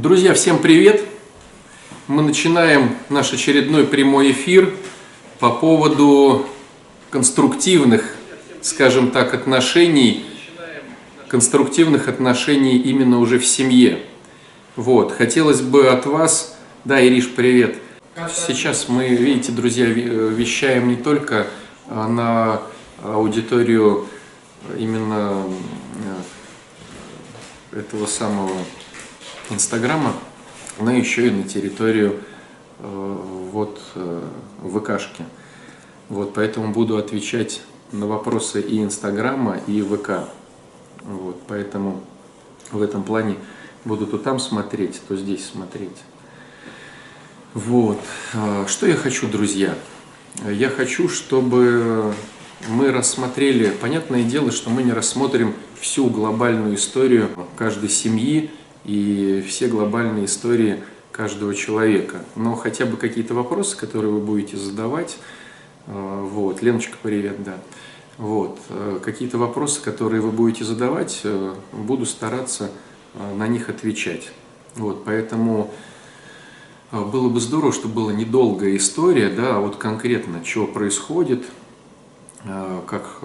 Друзья, всем привет! Мы начинаем наш очередной прямой эфир по поводу конструктивных, скажем так, отношений, именно уже в семье. Вот, хотелось бы от вас... Да, Ириш, привет! Сейчас мы, видите, друзья, вещаем не только на аудиторию именно этого самого Инстаграма, но еще и на территорию вот ВКшки. Вот, поэтому буду отвечать на вопросы и Инстаграма, и ВК. Вот, поэтому в этом плане буду то там смотреть, то здесь смотреть. Вот, что я хочу, друзья? Я хочу, чтобы мы рассмотрели, понятное дело, что мы не рассмотрим всю глобальную историю каждой семьи и все глобальные истории каждого человека. Но хотя бы какие-то вопросы, которые вы будете задавать, вот, Леночка, привет, да, вот, какие-то вопросы, которые вы будете задавать, буду стараться на них отвечать. Вот, поэтому было бы здорово, чтобы была недолгая история, да, а вот конкретно, что происходит, как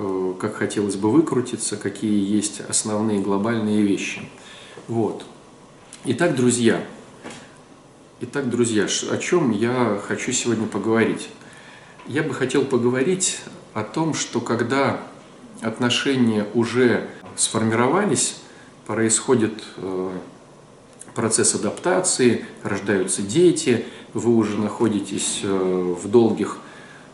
хотелось бы выкрутиться, какие есть основные глобальные вещи. Вот. Итак, друзья, о чем я хочу сегодня поговорить? Я бы хотел поговорить о том, что когда отношения уже сформировались, происходит процесс адаптации, рождаются дети, вы уже находитесь в долгих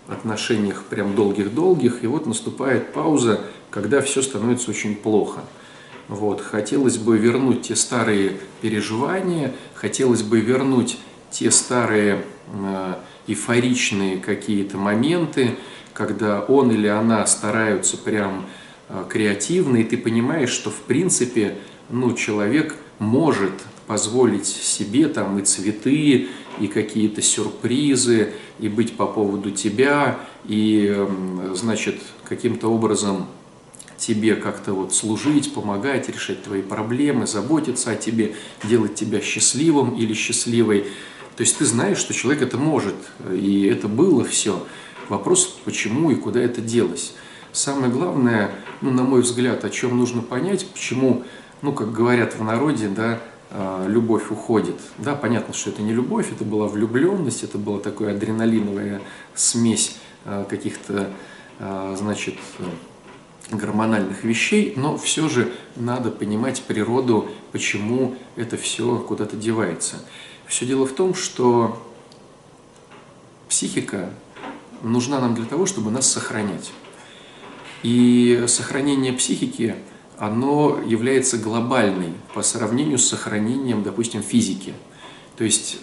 отношениях, прям долгих-долгих, и вот наступает пауза, когда все становится очень плохо. Вот, хотелось бы вернуть те старые переживания, хотелось бы вернуть те старые эйфоричные какие-то моменты, когда он или она стараются прям креативно, и ты понимаешь, что в принципе, ну, человек может позволить себе там и цветы, и какие-то сюрпризы, и быть по поводу тебя, и, значит, каким-то образом тебе как-то вот служить, помогать, решать твои проблемы, заботиться о тебе, делать тебя счастливым или счастливой. То есть ты знаешь, что человек это может, и это было все. Вопрос, почему и куда это делось. Самое главное, ну, на мой взгляд, о чем нужно понять, почему, ну, как говорят в народе, да, любовь уходит. Да, понятно, что это не любовь, это была влюбленность, это была такая адреналиновая смесь каких-то, значит, гормональных вещей, но все же надо понимать природу, почему это все куда-то девается. Все дело в том, что психика нужна нам для того, чтобы нас сохранять. И сохранение психики, оно является глобальной по сравнению с сохранением, допустим, физики. То есть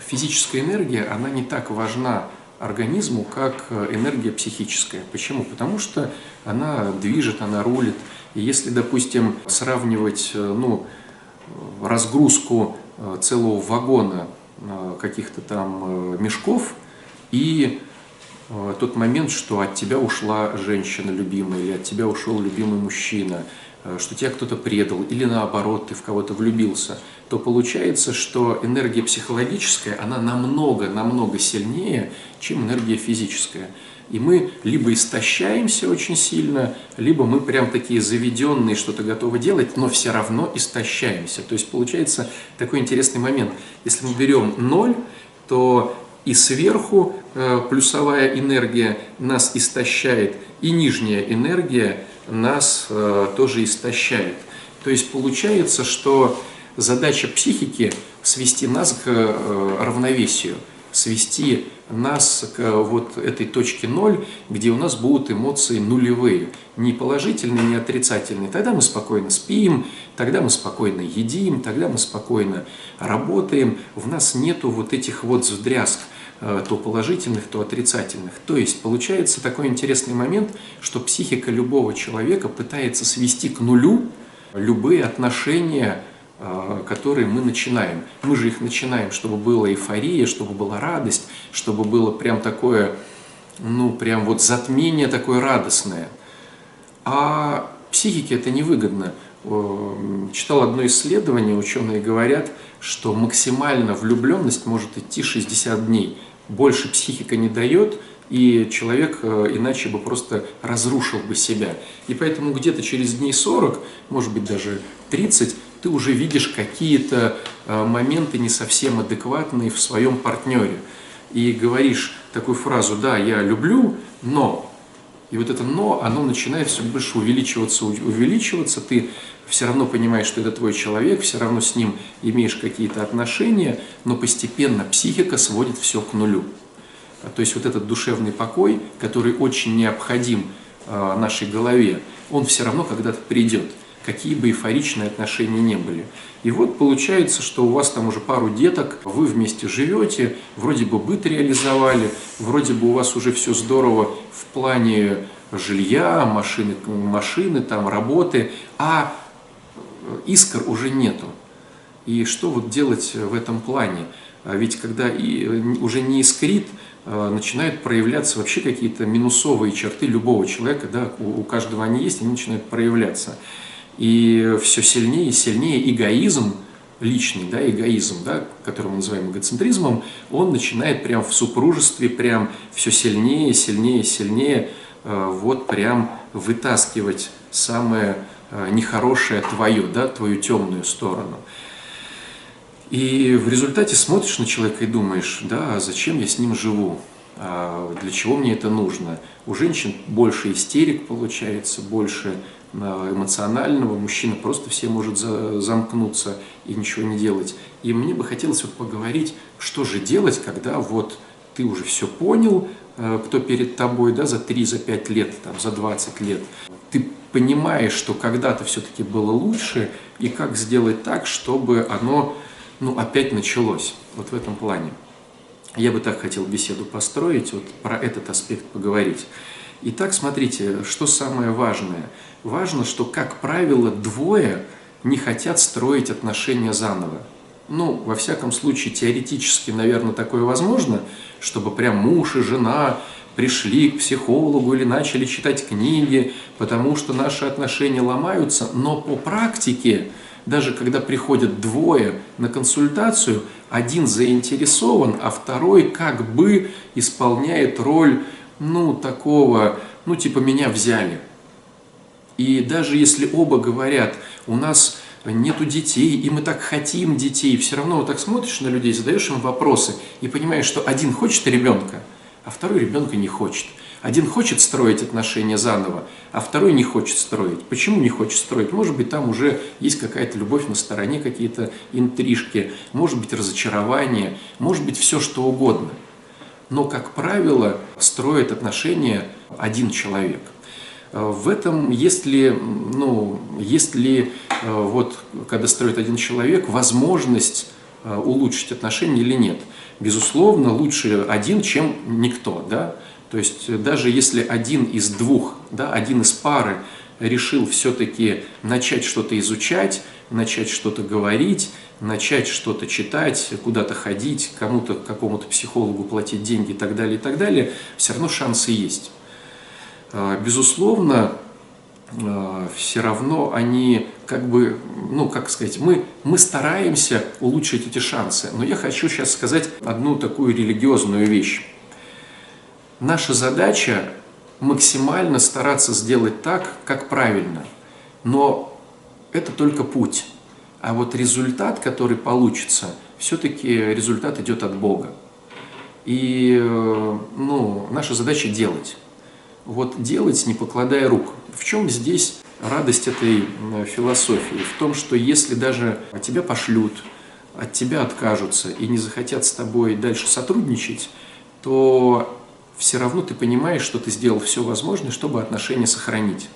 физическая энергия, она не так важна организму, как энергия психическая. Почему? Потому что она движет, она рулит. И если, допустим, сравнивать, ну, разгрузку целого вагона каких-то там мешков и тот момент, что от тебя ушла женщина любимая, или от тебя ушел любимый мужчина, что тебя кто-то предал, или наоборот, ты в кого-то влюбился, то получается, что энергия психологическая, она намного-намного сильнее, чем энергия физическая. И мы либо истощаемся очень сильно, либо мы прям такие заведенные, что-то готовы делать, но все равно истощаемся. То есть получается такой интересный момент. Если мы берем 0, то и сверху плюсовая энергия нас истощает, и нижняя энергия нас тоже истощает. То есть получается, что задача психики свести нас к равновесию, свести нас к вот этой точке 0, где у нас будут эмоции нулевые, не положительные, не отрицательные. Тогда мы спокойно спим, тогда мы спокойно едим, тогда мы спокойно работаем. В нас нету вот этих вот вздрязг, то положительных, то отрицательных. То есть получается такой интересный момент, что психика любого человека пытается свести к нулю любые отношения, которые мы начинаем. Мы же их начинаем, чтобы была эйфория, чтобы была радость, чтобы было прям такое, ну, прям вот затмение такое радостное. А психике это невыгодно. читал одно исследование, ученые говорят, что максимально влюбленность может идти 60 дней. Больше психика не дает, и человек иначе бы просто разрушил бы себя. И поэтому где-то через дней 40, может быть даже 30, ты уже видишь какие-то моменты не совсем адекватные в своем партнере. И говоришь такую фразу: да, я люблю, но... И вот это «но», оно начинает все больше увеличиваться, ты все равно понимаешь, что это твой человек, все равно с ним имеешь какие-то отношения, но постепенно психика сводит все к нулю. То есть вот этот душевный покой, который очень необходим нашей голове, он все равно когда-то придет, какие бы эйфоричные отношения ни были. И вот получается, что у вас там уже пару деток, вы вместе живете, вроде бы быт реализовали, вроде бы у вас уже все здорово в плане жилья, машины там, работы, а искр уже нету. И что вот делать в этом плане? Ведь когда уже не искрит, начинают проявляться вообще какие-то минусовые черты любого человека, да, у каждого они есть, они начинают проявляться. И все сильнее и сильнее эгоизм, личный, да, эгоизм, да, который мы называем эгоцентризмом, он начинает прям в супружестве, прям все сильнее и сильнее и сильнее вот прям вытаскивать самое нехорошее твое, да, твою темную сторону. И в результате смотришь на человека и думаешь: да, зачем я с ним живу? Для чего мне это нужно? У женщин больше истерик получается, больше эмоционального, мужчина просто все может замкнуться и ничего не делать. И мне бы хотелось вот поговорить, что же делать, когда вот ты уже все понял, кто перед тобой, да, за 3, за 5 лет, там, за 20 лет. Ты понимаешь, что когда-то все-таки было лучше, и как сделать так, чтобы оно, ну, опять началось. Вот в этом плане. Я бы так хотел беседу построить, вот про этот аспект поговорить. Итак, смотрите, что самое важное. Важно, что, как правило, двое не хотят строить отношения заново. Ну, во всяком случае, теоретически, наверное, такое возможно, чтобы прям муж и жена пришли к психологу или начали читать книги, потому что наши отношения ломаются, но по практике, даже когда приходят двое на консультацию, один заинтересован, а второй как бы исполняет роль, ну, такого, ну, типа «меня взяли». И даже если оба говорят: у нас нету детей, и мы так хотим детей, все равно вот так смотришь на людей, задаешь им вопросы и понимаешь, что один хочет ребенка, а второй ребенка не хочет. Один хочет строить отношения заново, а второй не хочет строить. Почему не хочет строить? Может быть, там уже есть какая-то любовь на стороне, какие-то интрижки, может быть, разочарование, может быть, все что угодно. Но, как правило, строит отношения один человек. В этом, если вот, когда строит один человек, возможность улучшить отношения или нет? Безусловно, лучше один, чем никто, да? То есть даже если один из двух, да, один из пары решил все-таки начать что-то изучать, начать что-то говорить, начать что-то читать, куда-то ходить, кому-то, какому-то психологу платить деньги и так далее, все равно шансы есть. Безусловно, все равно они как бы, ну, как сказать, мы стараемся улучшить эти шансы. Но я хочу сейчас сказать одну такую религиозную вещь. Наша задача максимально стараться сделать так, как правильно, но это только путь. А вот результат, который получится, все-таки результат идет от Бога. И, ну, наша задача делать. Вот делать, не покладая рук. В чем здесь радость этой философии? В том, что если даже тебя пошлют, от тебя откажутся и не захотят с тобой дальше сотрудничать, то все равно ты понимаешь, что ты сделал все возможное, чтобы отношения сохранить.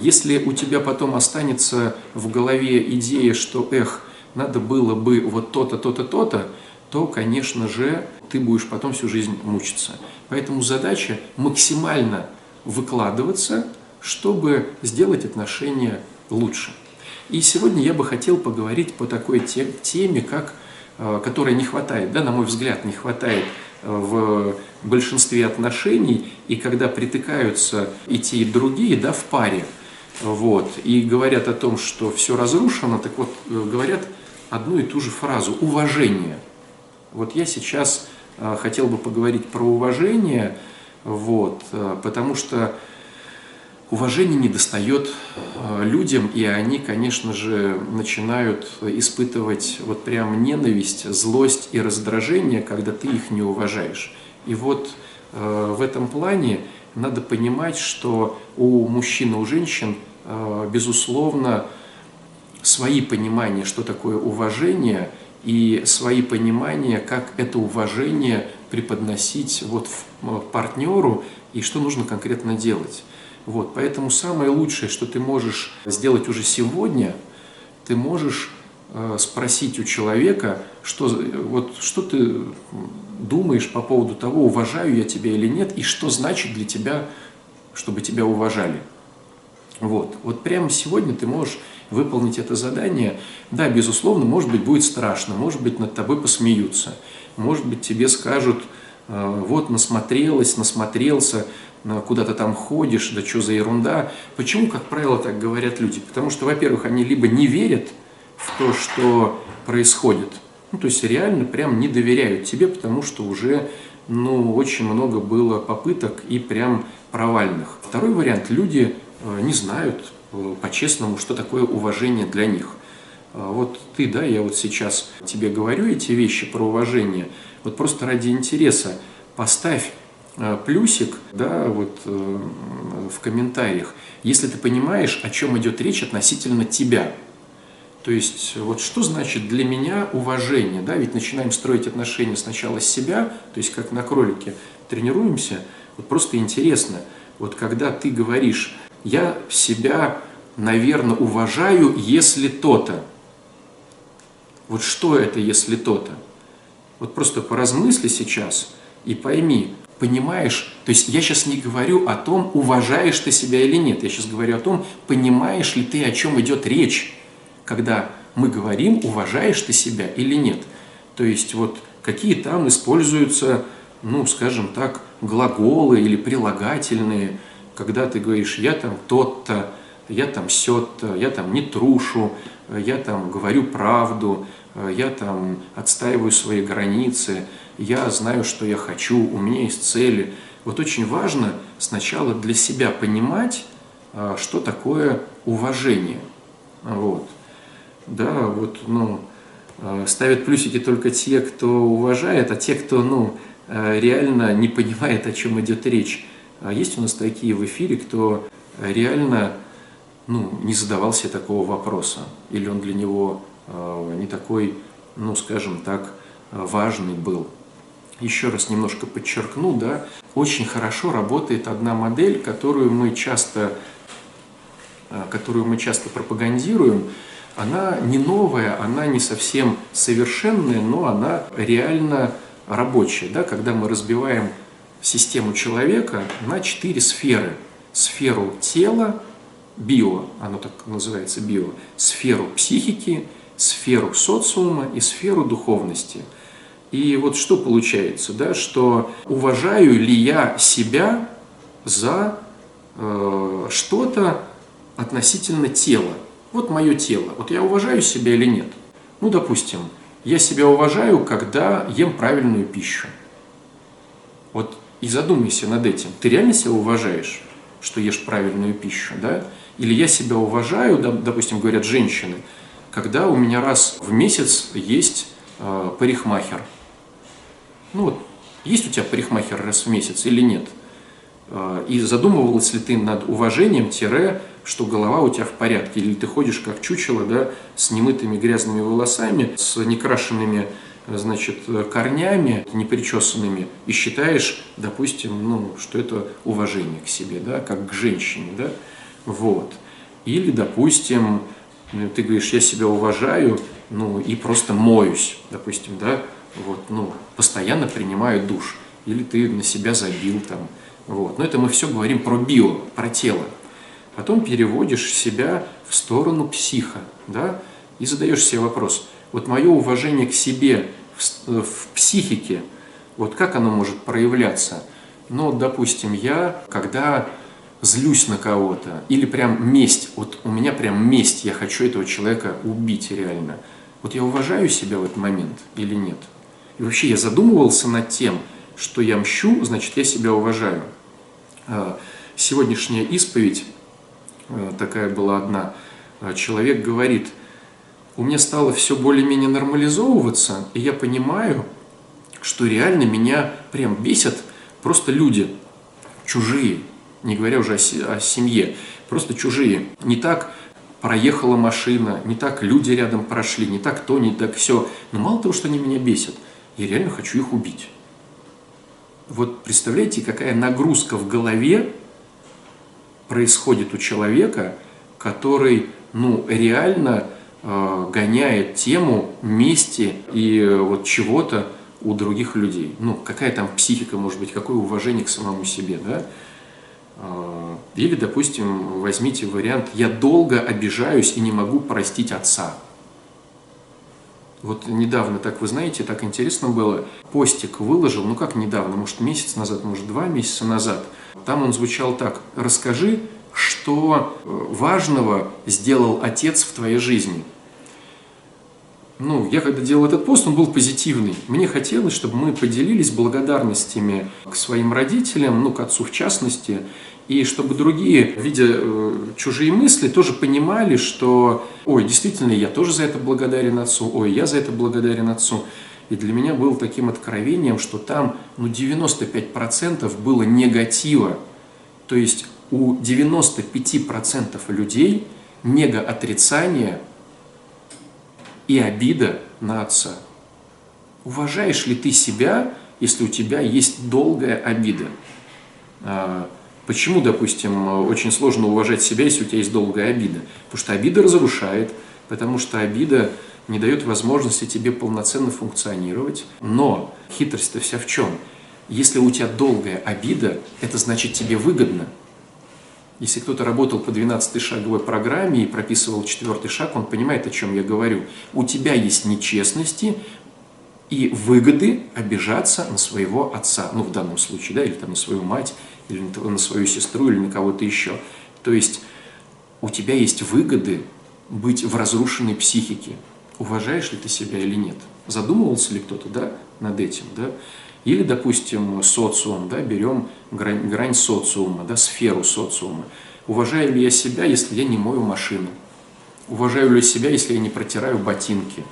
Если у тебя потом останется в голове идея, что, эх, надо было бы вот то-то, то-то, то-то, то, конечно же, ты будешь потом всю жизнь мучиться. Поэтому задача максимально выкладываться, чтобы сделать отношения лучше. И сегодня я бы хотел поговорить по такой теме, которая не хватает, да, на мой взгляд, не хватает в большинстве отношений, и когда притыкаются и те, и другие, да, в паре, Вот. И говорят о том, что все разрушено, так вот, говорят одну и ту же фразу – уважение. Вот я сейчас хотел бы поговорить про уважение, вот, потому что уважение недостает людям, и они, конечно же, начинают испытывать вот прям ненависть, злость и раздражение, когда ты их не уважаешь. И вот в этом плане надо понимать, что у мужчин и у женщин, безусловно, свои понимания, что такое уважение, и свои понимания, как это уважение преподносить вот партнеру и что нужно конкретно делать. Вот. Поэтому самое лучшее, что ты можешь сделать уже сегодня, ты можешь спросить у человека, что ты думаешь по поводу того, уважаю я тебя или нет, и что значит для тебя, чтобы тебя уважали. Вот, вот прямо сегодня ты можешь выполнить это задание. Да, безусловно, может быть, будет страшно, может быть, над тобой посмеются, может быть, тебе скажут, вот, насмотрелась, насмотрелся, куда ты там ходишь, да что за ерунда. Почему, как правило, так говорят люди? Потому что, во-первых, они либо не верят в то, что происходит, ну, то есть реально прям не доверяют тебе, потому что уже, ну, очень много было попыток и прям провальных. Второй вариант, люди не знают по-честному, что такое уважение для них. Вот ты, да, я вот сейчас тебе говорю эти вещи про уважение, вот просто ради интереса поставь плюсик, да, вот в комментариях, если ты понимаешь, о чем идет речь относительно тебя. То есть, вот что значит для меня уважение, да, ведь начинаем строить отношения сначала с себя, то есть, как на кролике тренируемся, вот просто интересно, вот когда ты говоришь, я себя, наверное, уважаю, если то-то. Вот что это, если то-то? Вот просто поразмысли сейчас и пойми, понимаешь, то есть я сейчас не говорю о том, уважаешь ты себя или нет, я сейчас говорю о том, понимаешь ли ты, о чем идет речь, когда мы говорим, уважаешь ты себя или нет. То есть вот какие там используются, ну, скажем так, глаголы или прилагательные, когда ты говоришь, я там тот-то, я там сё-то, я там не трушу, я там говорю правду, я там отстаиваю свои границы, я знаю, что я хочу, у меня есть цели. Вот очень важно сначала для себя понимать, что такое уважение. Вот. Да, вот, ну, ставят плюсики только те, кто уважает, а те, кто, ну, реально не понимает, о чем идет речь. Есть у нас такие в эфире, кто реально, ну, не задавал себе такого вопроса, или он для него не такой, ну, скажем так, важный был. Еще раз немножко подчеркну, да, очень хорошо работает одна модель, которую мы часто пропагандируем. Она не новая, она не совсем совершенная, но она реально рабочая, да, когда мы разбиваем систему человека на 4 сферы. Сферу тела, био, оно так называется, био, сферу психики, сферу социума и сферу духовности. И вот что получается, да, что уважаю ли я себя за что-то относительно тела. Вот мое тело, вот я уважаю себя или нет? Ну, допустим, я себя уважаю, когда ем правильную пищу. Вот и задумайся над этим. Ты реально себя уважаешь, что ешь правильную пищу, да? Или я себя уважаю, допустим, говорят женщины, когда у меня раз в месяц есть парикмахер. Ну вот, есть у тебя парикмахер раз в месяц или нет? И задумывалась ли ты над уважением, что голова у тебя в порядке, или ты ходишь как чучело, да, с немытыми грязными волосами, с некрашенными, значит, корнями, непричесанными, и считаешь, допустим, ну, что это уважение к себе, да, как к женщине, да, вот. Или, допустим, ты говоришь, я себя уважаю, ну, и просто моюсь, допустим, да, вот, ну, постоянно принимаю душ, или ты на себя забил там, вот. Но это мы все говорим про био, про тело. Потом переводишь себя в сторону психа, да, и задаешь себе вопрос, вот мое уважение к себе в психике, вот как оно может проявляться? Ну, допустим, я, когда злюсь на кого-то, или прям месть, вот у меня прям месть, я хочу этого человека убить реально. Вот я уважаю себя в этот момент или нет? И вообще я задумывался над тем, что я мщу, значит, я себя уважаю. Сегодняшняя исповедь, такая была одна, человек говорит, у меня стало все более-менее нормализовываться, и я понимаю, что реально меня прям бесят просто люди, чужие, не говоря уже о семье, просто чужие. Не так проехала машина, не так люди рядом прошли, не так то, не так все. Но мало того, что они меня бесят, я реально хочу их убить. Вот представляете, какая нагрузка в голове происходит у человека, который, ну, реально гоняет тему мести и вот чего-то у других людей. Ну, какая там психика, может быть, какое уважение к самому себе, да? Или, допустим, возьмите вариант «я долго обижаюсь и не могу простить отца». Вот недавно, так вы знаете, так интересно было, постик выложил, ну как недавно, может месяц назад, может 2 месяца назад. Там он звучал так: «Расскажи, что важного сделал отец в твоей жизни». Ну, я когда делал этот пост, он был позитивный. Мне хотелось, чтобы мы поделились благодарностями к своим родителям, ну, к отцу в частности, и чтобы другие, видя чужие мысли, тоже понимали, что «Ой, действительно, я тоже за это благодарен отцу, ой, я за это благодарен отцу». И для меня было таким откровением, что там, ну, 95% было негатива. То есть у 95% людей негоотрицание и обида на отца. Уважаешь ли ты себя, если у тебя есть долгая обида? Почему, допустим, очень сложно уважать себя, если у тебя есть долгая обида? Потому что обида разрушает, потому что обида не дает возможности тебе полноценно функционировать. Но хитрость-то вся в чем? Если у тебя долгая обида, это значит тебе выгодно. Если кто-то работал по 12-й шаговой программе и прописывал 4-й шаг, он понимает, о чем я говорю. У тебя есть нечестности и выгоды обижаться на своего отца, ну в данном случае, да, или там на свою мать, или на свою сестру, или на кого-то еще. То есть у тебя есть выгоды быть в разрушенной психике. Уважаешь ли ты себя или нет? Задумывался ли кто-то, да, над этим, да? Или, допустим, социум, да, берем грань социума, да, сферу социума. Уважаю ли я себя, если я не мою машину? Уважаю ли я себя, если я не протираю ботинки?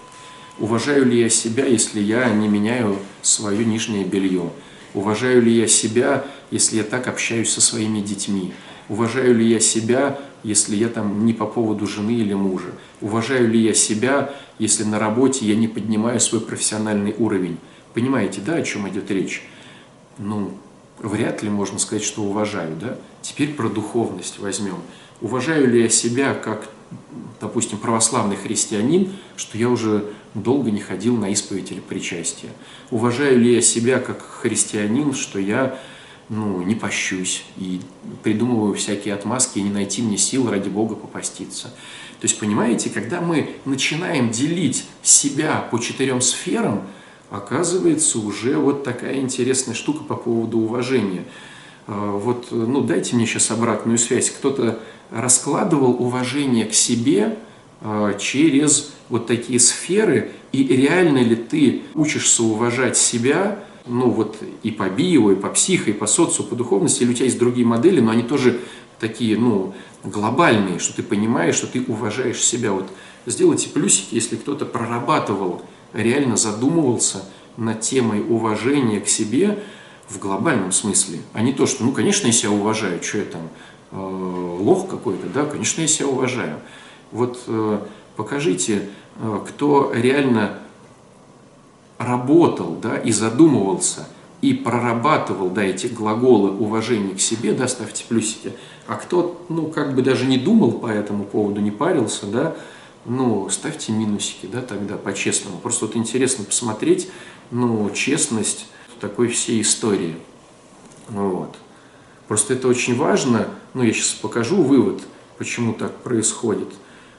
Уважаю ли я себя, если я не меняю свое нижнее белье? Уважаю ли я себя, если я так общаюсь со своими детьми? Уважаю ли я себя, если я там не по поводу жены или мужа? Уважаю ли я себя, если на работе я не поднимаю свой профессиональный уровень? Понимаете, да, о чем идет речь? Ну, вряд ли можно сказать, что уважаю, да? Теперь про духовность возьмем. Уважаю ли я себя, как, допустим, православный христианин, что я уже долго не ходил на исповедь или причастие? Уважаю ли я себя, как христианин, что я, ну, не пощусь и придумываю всякие отмазки, и не найти мне сил ради Бога попаститься? То есть, понимаете, когда мы начинаем делить себя по 4 сферам, оказывается, уже вот такая интересная штука по поводу уважения. Вот, ну, дайте мне сейчас обратную связь. Кто-то раскладывал уважение к себе через вот такие сферы, и реально ли ты учишься уважать себя, ну, вот и по био, и по психо, и по социо, по духовности, или у тебя есть другие модели, но они тоже такие, ну, глобальные, что ты понимаешь, что ты уважаешь себя. Вот сделайте плюсики, если кто-то прорабатывал, реально задумывался над темой уважения к себе в глобальном смысле, а не то, что, ну, конечно, я себя уважаю, что я там, лох какой-то, да, конечно, я себя уважаю. Вот покажите, кто реально работал, да, и задумывался, и прорабатывал, да, эти глаголы уважения к себе, да, ставьте плюсики, а кто, ну, как бы даже не думал по этому поводу, не парился, да, ну, ставьте минусики, да, тогда по-честному. Просто вот интересно посмотреть, ну, честность такой всей истории. Вот. Просто это очень важно. Ну, я сейчас покажу вывод, почему так происходит.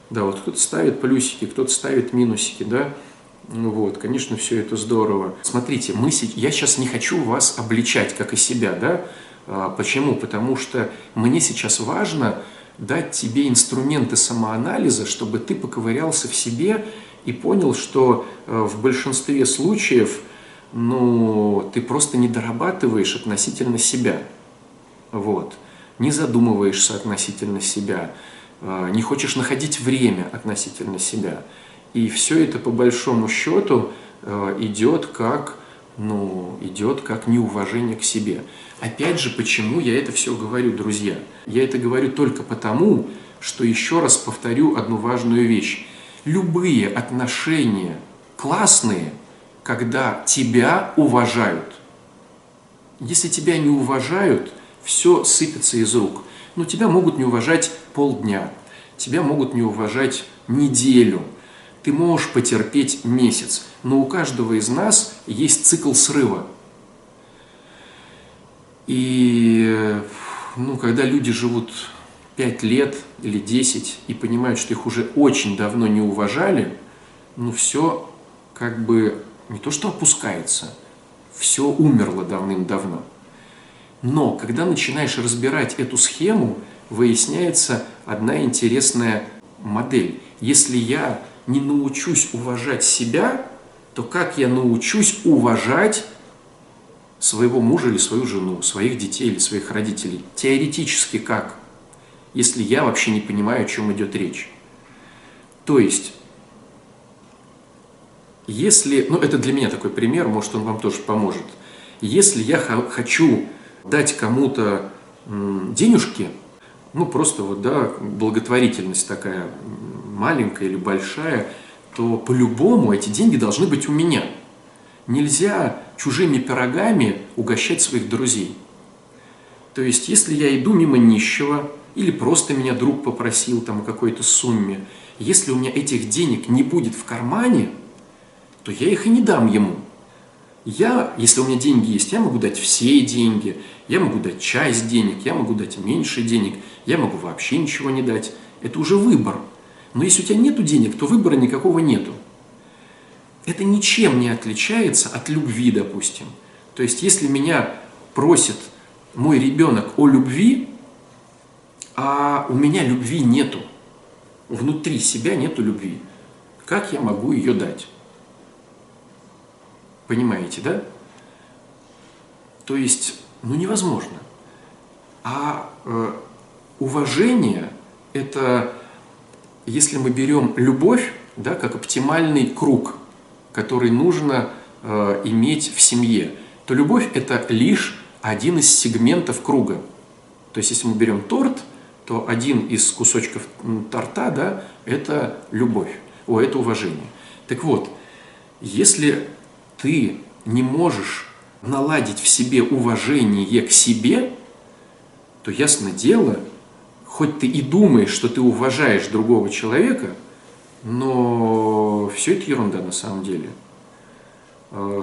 Да, вот кто-то ставит плюсики, кто-то ставит минусики, да. Ну, вот, конечно, все это здорово. Смотрите, я сейчас не хочу вас обличать, как и себя, да. Почему? Потому что мне сейчас важно дать тебе инструменты самоанализа, чтобы ты поковырялся в себе и понял, что в большинстве случаев, ну, ты просто не дорабатываешь относительно себя, вот, не задумываешься относительно себя, не хочешь находить время относительно себя. И все это, по большому счету, идет как, ну, идет как неуважение к себе. Опять же, почему я это все говорю, друзья? Я это говорю только потому, что еще раз повторю одну важную вещь. Любые отношения классные, когда тебя уважают. Если тебя не уважают, все сыпется из рук. Но тебя могут не уважать полдня, тебя могут не уважать неделю. Ты можешь потерпеть месяц, но у каждого из нас есть цикл срыва. И, ну, когда люди живут 5 лет или 10 и понимают, что их уже очень давно не уважали, ну, все как бы не то что опускается, все умерло давным-давно. Но когда начинаешь разбирать эту схему, выясняется одна интересная модель. Если я не научусь уважать себя, то как я научусь уважать своего мужа или свою жену, своих детей или своих родителей? Теоретически как? Если я вообще не понимаю, о чем идет речь. То есть, если, ну это для меня такой пример, может он вам тоже поможет. Если я хочу дать кому-то денежки, ну просто вот, да, благотворительность такая маленькая или большая, то по-любому эти деньги должны быть у меня. Нельзя чужими пирогами угощать своих друзей. То есть, если я иду мимо нищего, или просто меня друг попросил там о какой-то сумме, если у меня этих денег не будет в кармане, то я их и не дам ему. Я, если у меня деньги есть, я могу дать все деньги, я могу дать часть денег, я могу дать меньше денег, я могу вообще ничего не дать. Это уже выбор. Но если у тебя нет денег, то выбора никакого нету. Это ничем не отличается от любви, допустим. То есть, если меня просит мой ребенок о любви, а у меня любви нету, внутри себя нету любви, как я могу ее дать? Понимаете, да? То есть, ну невозможно. А уважение – это, если мы берем любовь, да, как оптимальный круг, который нужно иметь в семье, то любовь – это лишь один из сегментов круга. То есть, если мы берем торт, то один из кусочков торта, да, это любовь, о, это уважение. Так вот, если ты не можешь наладить в себе уважение к себе, то, ясное дело, хоть ты и думаешь, что ты уважаешь другого человека, но все это ерунда на самом деле.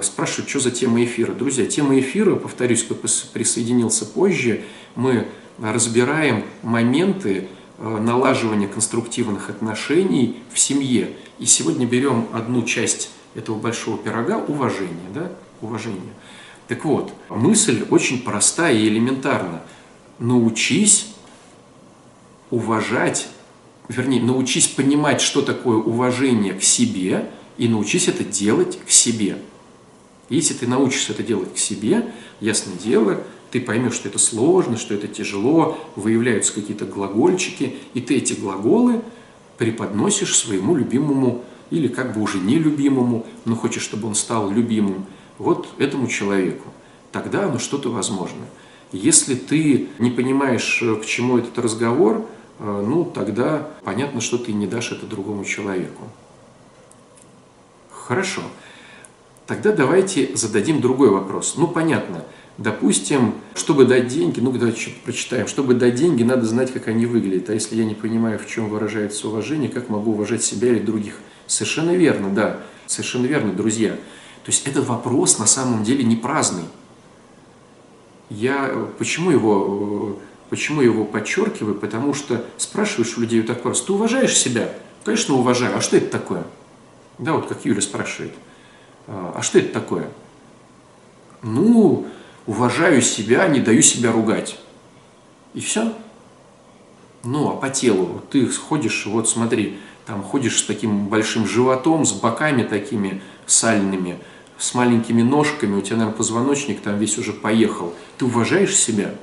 Спрашивают, что за тема эфира. Друзья, тема эфира, повторюсь, кто присоединился позже, мы разбираем моменты налаживания конструктивных отношений в семье. И сегодня берем одну часть этого большого пирога – уважение, да? Уважение. Так вот, мысль очень простая и элементарна. Научись уважать, вернее, научись понимать, что такое уважение к себе, и научись это делать к себе. Если ты научишься это делать к себе, ясное дело, ты поймешь, что это сложно, что это тяжело, выявляются какие-то глагольчики, и ты эти глаголы преподносишь своему любимому или как бы уже нелюбимому, но хочешь, чтобы он стал любимым, вот этому человеку. Тогда оно что-то возможно. Если ты не понимаешь, к чему этот разговор, ну, тогда понятно, что ты не дашь это другому человеку. Хорошо. Тогда давайте зададим другой вопрос. Ну, понятно. Допустим, чтобы дать деньги, ну, давайте что-то прочитаем. Чтобы дать деньги, надо знать, как они выглядят. А если я не понимаю, в чем выражается уважение, как могу уважать себя или других? Совершенно верно, да. Совершенно верно, друзья. То есть этот вопрос на самом деле не праздный. Я почему его подчеркиваю? Потому что спрашиваешь у людей вот так просто: ты уважаешь себя? Конечно, уважаю. А что это такое? Да, вот как Юля спрашивает. А что это такое? Ну, уважаю себя, не даю себя ругать. И все. Ну, а по телу, ты ходишь, вот смотри, там ходишь с таким большим животом, с боками такими сальными, с маленькими ножками, у тебя, наверное, позвоночник там весь уже поехал. Ты уважаешь себя?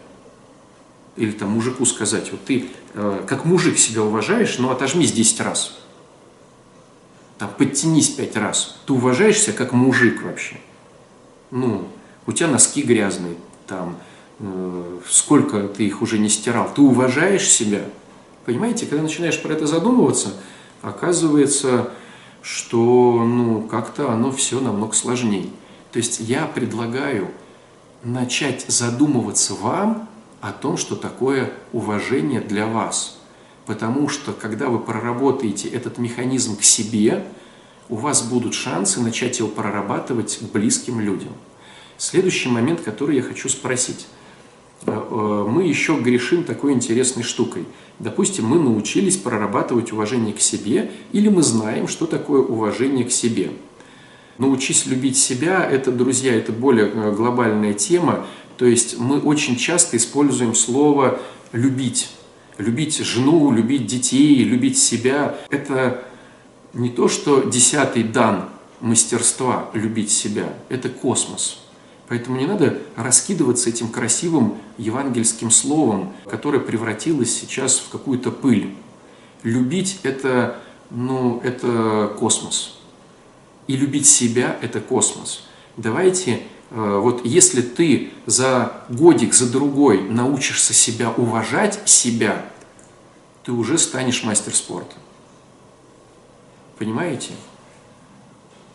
Или там мужику сказать, вот ты как мужик себя уважаешь, но отожмись 10 раз. Там подтянись 5 раз. Ты уважаешься как мужик вообще? Ну, у тебя носки грязные, там, сколько ты их уже не стирал. Ты уважаешь себя? Понимаете, когда начинаешь про это задумываться, оказывается, что, ну, как-то оно все намного сложнее. То есть я предлагаю начать задумываться вам о том, что такое уважение для вас. Потому что, когда вы проработаете этот механизм к себе, у вас будут шансы начать его прорабатывать к близким людям. Следующий момент, который я хочу спросить. Мы еще грешим такой интересной штукой. Допустим, мы научились прорабатывать уважение к себе, или мы знаем, что такое уважение к себе. Научись любить себя – это, друзья, это более глобальная тема. То есть мы очень часто используем слово «любить». Любить жену, любить детей, любить себя – это не то, что 10-й дан мастерства любить себя, это космос. Поэтому не надо раскидываться этим красивым евангельским словом, которое превратилось сейчас в какую-то пыль. Любить – это, ну, это космос. И любить себя – это космос. Давайте… Вот если ты за годик, за другой научишься себя уважать, себя, ты уже станешь мастер спорта. Понимаете?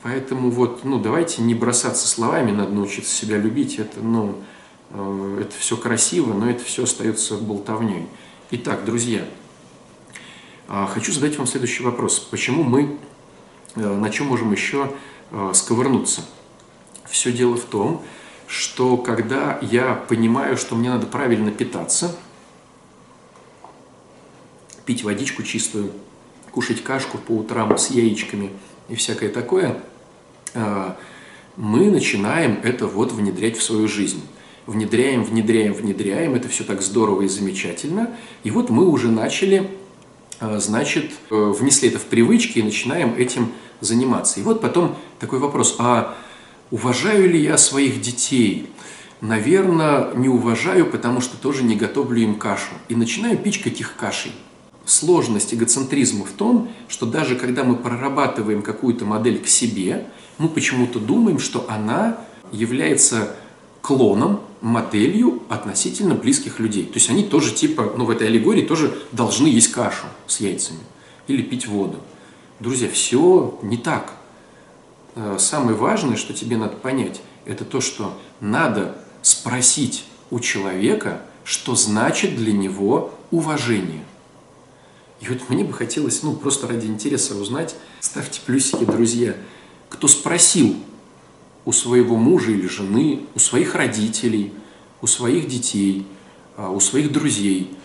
Поэтому вот, ну, давайте не бросаться словами, надо научиться себя любить. Это, ну, это все красиво, но это все остается болтовней. Итак, друзья, хочу задать вам следующий вопрос. Почему мы, на чем можем еще сковырнуться? Все дело в том, что когда я понимаю, что мне надо правильно питаться, пить водичку чистую, кушать кашку по утрам с яичками и всякое такое, мы начинаем это вот внедрять в свою жизнь. Внедряем, внедряем, внедряем, это все так здорово и замечательно. И вот мы уже начали, значит, внесли это в привычки и начинаем этим заниматься. И вот потом такой вопрос, а уважаю ли я своих детей? Наверное, не уважаю, потому что тоже не готовлю им кашу. И начинаю пичкать их кашей. Сложность эгоцентризма в том, что даже когда мы прорабатываем какую-то модель к себе, мы почему-то думаем, что она является клоном, моделью относительно близких людей. То есть они тоже типа, ну в этой аллегории тоже должны есть кашу с яйцами или пить воду. Друзья, все не так. Самое важное, что тебе надо понять, это то, что надо спросить у человека, что значит для него уважение. И вот мне бы хотелось, ну, просто ради интереса узнать, ставьте плюсики, друзья, кто спросил у своего мужа или жены, у своих родителей, у своих детей, у своих друзей,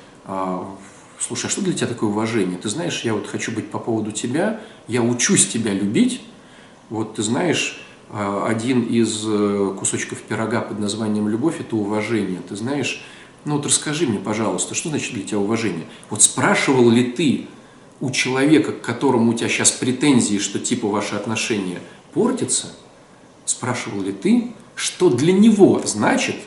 слушай, а что для тебя такое уважение? Ты знаешь, я вот хочу быть по поводу тебя, я учусь тебя любить. Вот ты знаешь, один из кусочков пирога под названием «Любовь» – это уважение. Ты знаешь, ну вот расскажи мне, пожалуйста, что значит для тебя уважение? Вот спрашивал ли ты у человека, к которому у тебя сейчас претензии, что типа ваши отношения портятся, спрашивал ли ты, что для него значит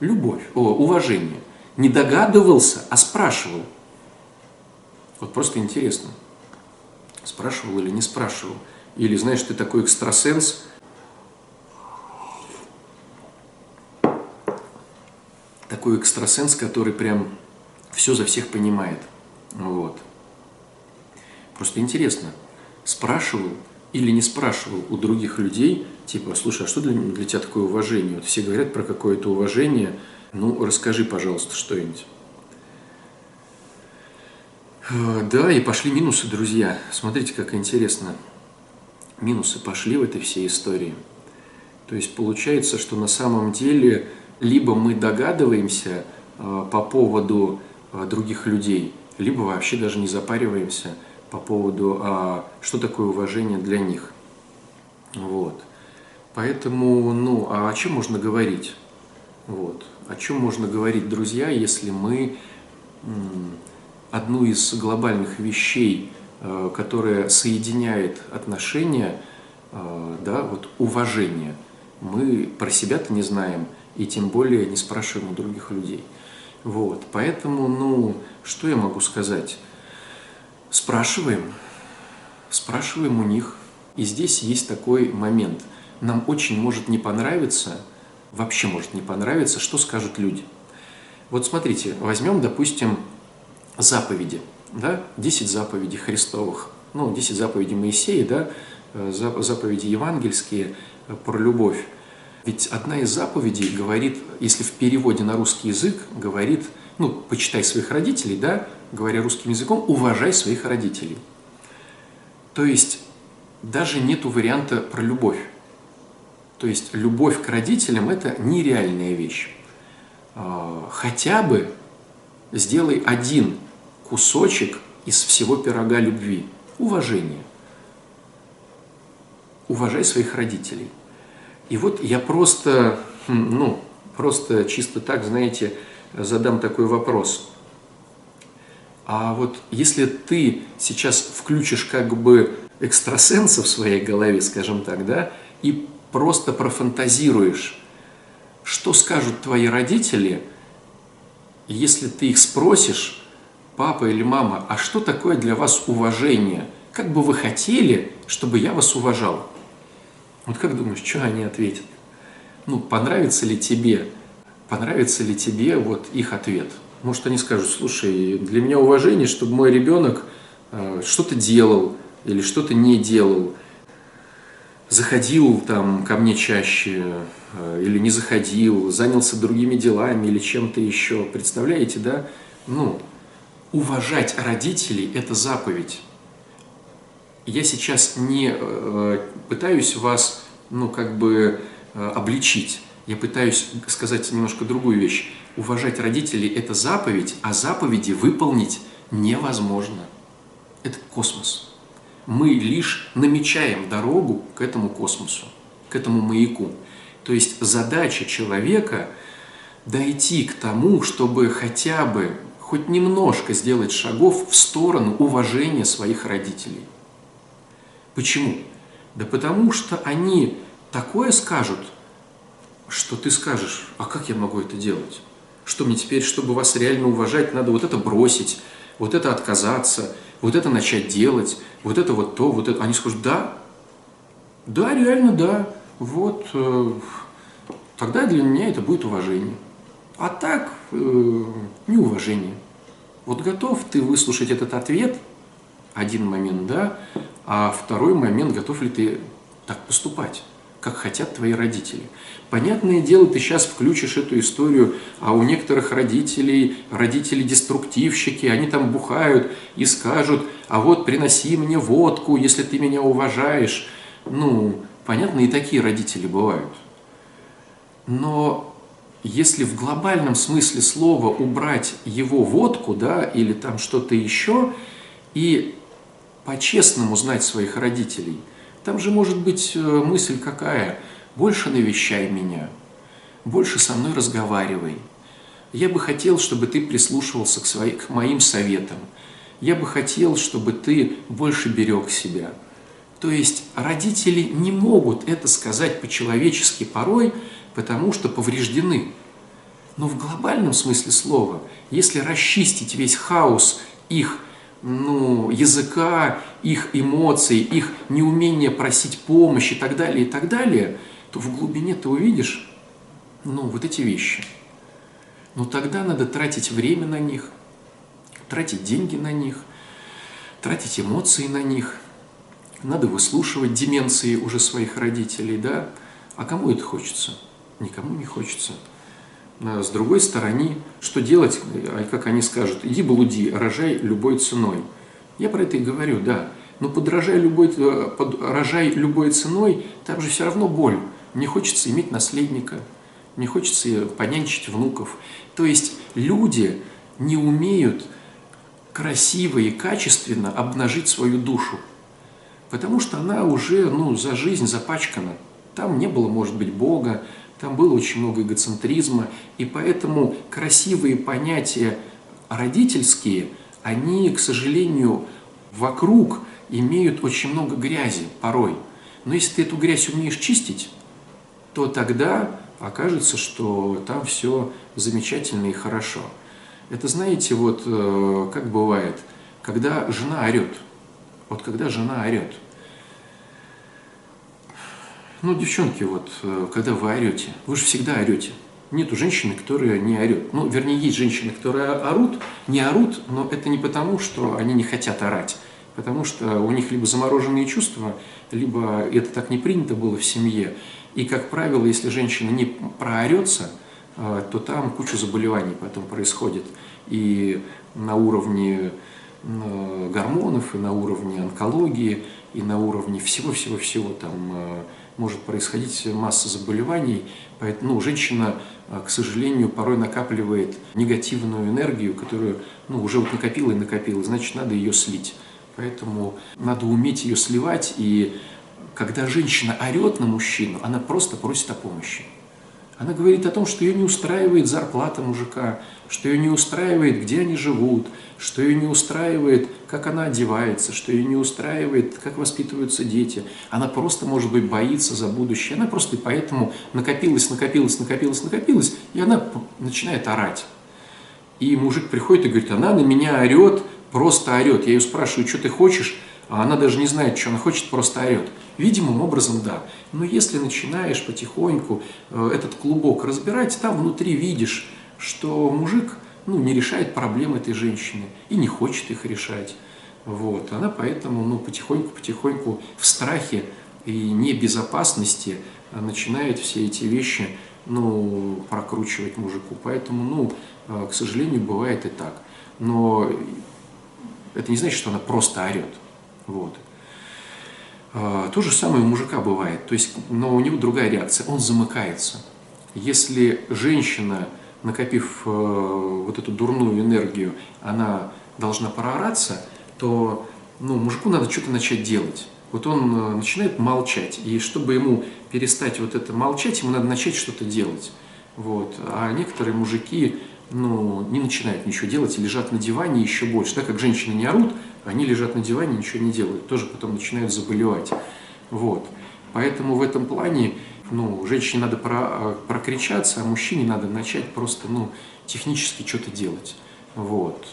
любовь, уважение? Не догадывался, а спрашивал. Вот просто интересно, спрашивал или не спрашивал. Или, знаешь, ты такой экстрасенс, который прям все за всех понимает. Вот. Просто интересно, спрашивал или не спрашивал у других людей, типа, слушай, а что для тебя такое уважение? Вот все говорят про какое-то уважение, ну, расскажи, пожалуйста, что-нибудь. Да, и пошли минусы, друзья. Смотрите, как интересно. Минусы пошли в этой всей истории. То есть получается, что на самом деле либо мы догадываемся по поводу других людей, либо вообще даже не запариваемся по поводу, что такое уважение для них. Вот. Поэтому, ну, а о чем можно говорить? Вот. О чем можно говорить, друзья, если мы одну из глобальных вещей, которая соединяет отношения, да, вот уважение, мы про себя-то не знаем и тем более не спрашиваем у других людей. Вот. Поэтому, ну, что я могу сказать? Спрашиваем у них. И здесь есть такой момент. Нам очень может не понравиться, вообще может не понравиться, что скажут люди. Вот смотрите, возьмем, допустим, заповеди, да, 10 заповедей Христовых, ну, 10 заповедей Моисея, да, заповеди евангельские про любовь. Ведь одна из заповедей говорит, если в переводе на русский язык, говорит, ну, почитай своих родителей, да, говоря русским языком, уважай своих родителей. То есть даже нету варианта про любовь. То есть любовь к родителям – это нереальная вещь. Хотя бы сделай один кусочек из всего пирога любви – уважение. Уважай своих родителей. И вот я просто, ну, просто чисто так, знаете, задам такой вопрос. А вот если ты сейчас включишь как бы экстрасенса в своей голове, скажем так, да, и просто профантазируешь, что скажут твои родители, если ты их спросишь, папа или мама, а что такое для вас уважение? Как бы вы хотели, чтобы я вас уважал? Вот как думаешь, что они ответят? Ну, понравится ли тебе вот их ответ? Может, они скажут, слушай, для меня уважение, чтобы мой ребенок что-то делал или что-то не делал, заходил там ко мне чаще или не заходил, занялся другими делами или чем-то еще. Представляете, да? Ну, уважать родителей – это заповедь. Я сейчас не пытаюсь вас, ну, как бы обличить. Я пытаюсь сказать немножко другую вещь. Уважать родителей – это заповедь, а заповеди выполнить невозможно. Это космос. Мы лишь намечаем дорогу к этому космосу, к этому маяку. То есть задача человека – дойти к тому, чтобы хотя бы, хоть немножко сделать шагов в сторону уважения своих родителей. Почему? Да потому что они такое скажут, что ты скажешь, а как я могу это делать? Что мне теперь, чтобы вас реально уважать, надо вот это бросить, вот это отказаться, вот это начать делать, вот это вот то, вот это. Они скажут, да, да, реально да, вот, тогда для меня это будет уважение. А так, неуважение. Вот готов ты выслушать этот ответ, один момент, да, а второй момент, готов ли ты так поступать, как хотят твои родители. Понятное дело, ты сейчас включишь эту историю, а у некоторых родителей, родители-деструктивщики, они там бухают и скажут, а вот приноси мне водку, если ты меня уважаешь. Ну, понятно, и такие родители бывают. Но если в глобальном смысле слова убрать его водку, да, или там что-то еще, и по-честному знать своих родителей. Там же может быть мысль какая? Больше навещай меня, больше со мной разговаривай. Я бы хотел, чтобы ты прислушивался к моим советам. Я бы хотел, чтобы ты больше берег себя. То есть родители не могут это сказать по-человечески порой, потому что повреждены. Но в глобальном смысле слова, если расчистить весь хаос их, ну, языка, их эмоций, их неумение просить помощи и так далее, то в глубине ты увидишь, ну, вот эти вещи. Но тогда надо тратить время на них, тратить деньги на них, тратить эмоции на них. Надо выслушивать деменции уже своих родителей, да? А кому это хочется? Никому не хочется. С другой стороны, что делать, как они скажут, иди блуди, рожай любой ценой. Я про это и говорю, да, но рожай любой ценой, там же все равно боль. Мне хочется иметь наследника, мне хочется понянчить внуков. То есть люди не умеют красиво и качественно обнажить свою душу, потому что она уже, ну, за жизнь запачкана. Там не было, может быть, Бога, там было очень много эгоцентризма, и поэтому красивые понятия родительские, они, к сожалению, вокруг имеют очень много грязи порой. Но если ты эту грязь умеешь чистить, то тогда окажется, что там все замечательно и хорошо. Это, знаете, вот как бывает, когда жена орет. Вот когда жена орет. Ну, девчонки, вот, когда вы орете, вы же всегда орете. Нету женщины, которая не орет. Ну, вернее, есть женщины, которые орут, не орут, но это не потому, что они не хотят орать. Потому что у них либо замороженные чувства, либо это так не принято было в семье. И, как правило, если женщина не проорется, то там куча заболеваний потом происходит. И на уровне гормонов, и на уровне онкологии, и на уровне всего-всего-всего там может происходить масса заболеваний. Поэтому женщина, к сожалению, порой накапливает негативную энергию, которую уже вот накопила и накопила, значит, надо ее слить. Поэтому надо уметь ее сливать, и когда женщина орет на мужчину, она просто просит о помощи. Она говорит о том, что ее не устраивает зарплата мужика, что ее не устраивает, где они живут, что ее не устраивает, как она одевается, что ее не устраивает, как воспитываются дети. Она просто, может быть, боится за будущее. Она просто поэтому накопилась, и она начинает орать. И мужик приходит и говорит: она на меня орет, просто орет. Я ее спрашиваю: что ты хочешь? А она даже не знает, что она хочет, просто орет. Видимым образом, да. Но если начинаешь потихоньку этот клубок разбирать, там внутри видишь, что мужик не решает проблем этой женщины и не хочет их решать. Вот. Она поэтому потихоньку-потихоньку в страхе и небезопасности начинает все эти вещи прокручивать мужику. Поэтому, к сожалению, бывает и так. Но это не значит, что она просто орет. Вот. То же самое у мужика бывает, то есть, но у него другая реакция, он замыкается. Если женщина, накопив вот эту дурную энергию, она должна проораться, то мужику надо что-то начать делать. Вот он начинает молчать, и чтобы ему перестать вот это молчать, ему надо начать что-то делать. Вот. А некоторые мужики не начинают ничего делать и лежат на диване еще больше. Так как женщины не орут, они лежат на диване, ничего не делают, тоже потом начинают заболевать. Вот. Поэтому в этом плане женщине надо прокричаться, а мужчине надо начать просто технически что-то делать. Вот.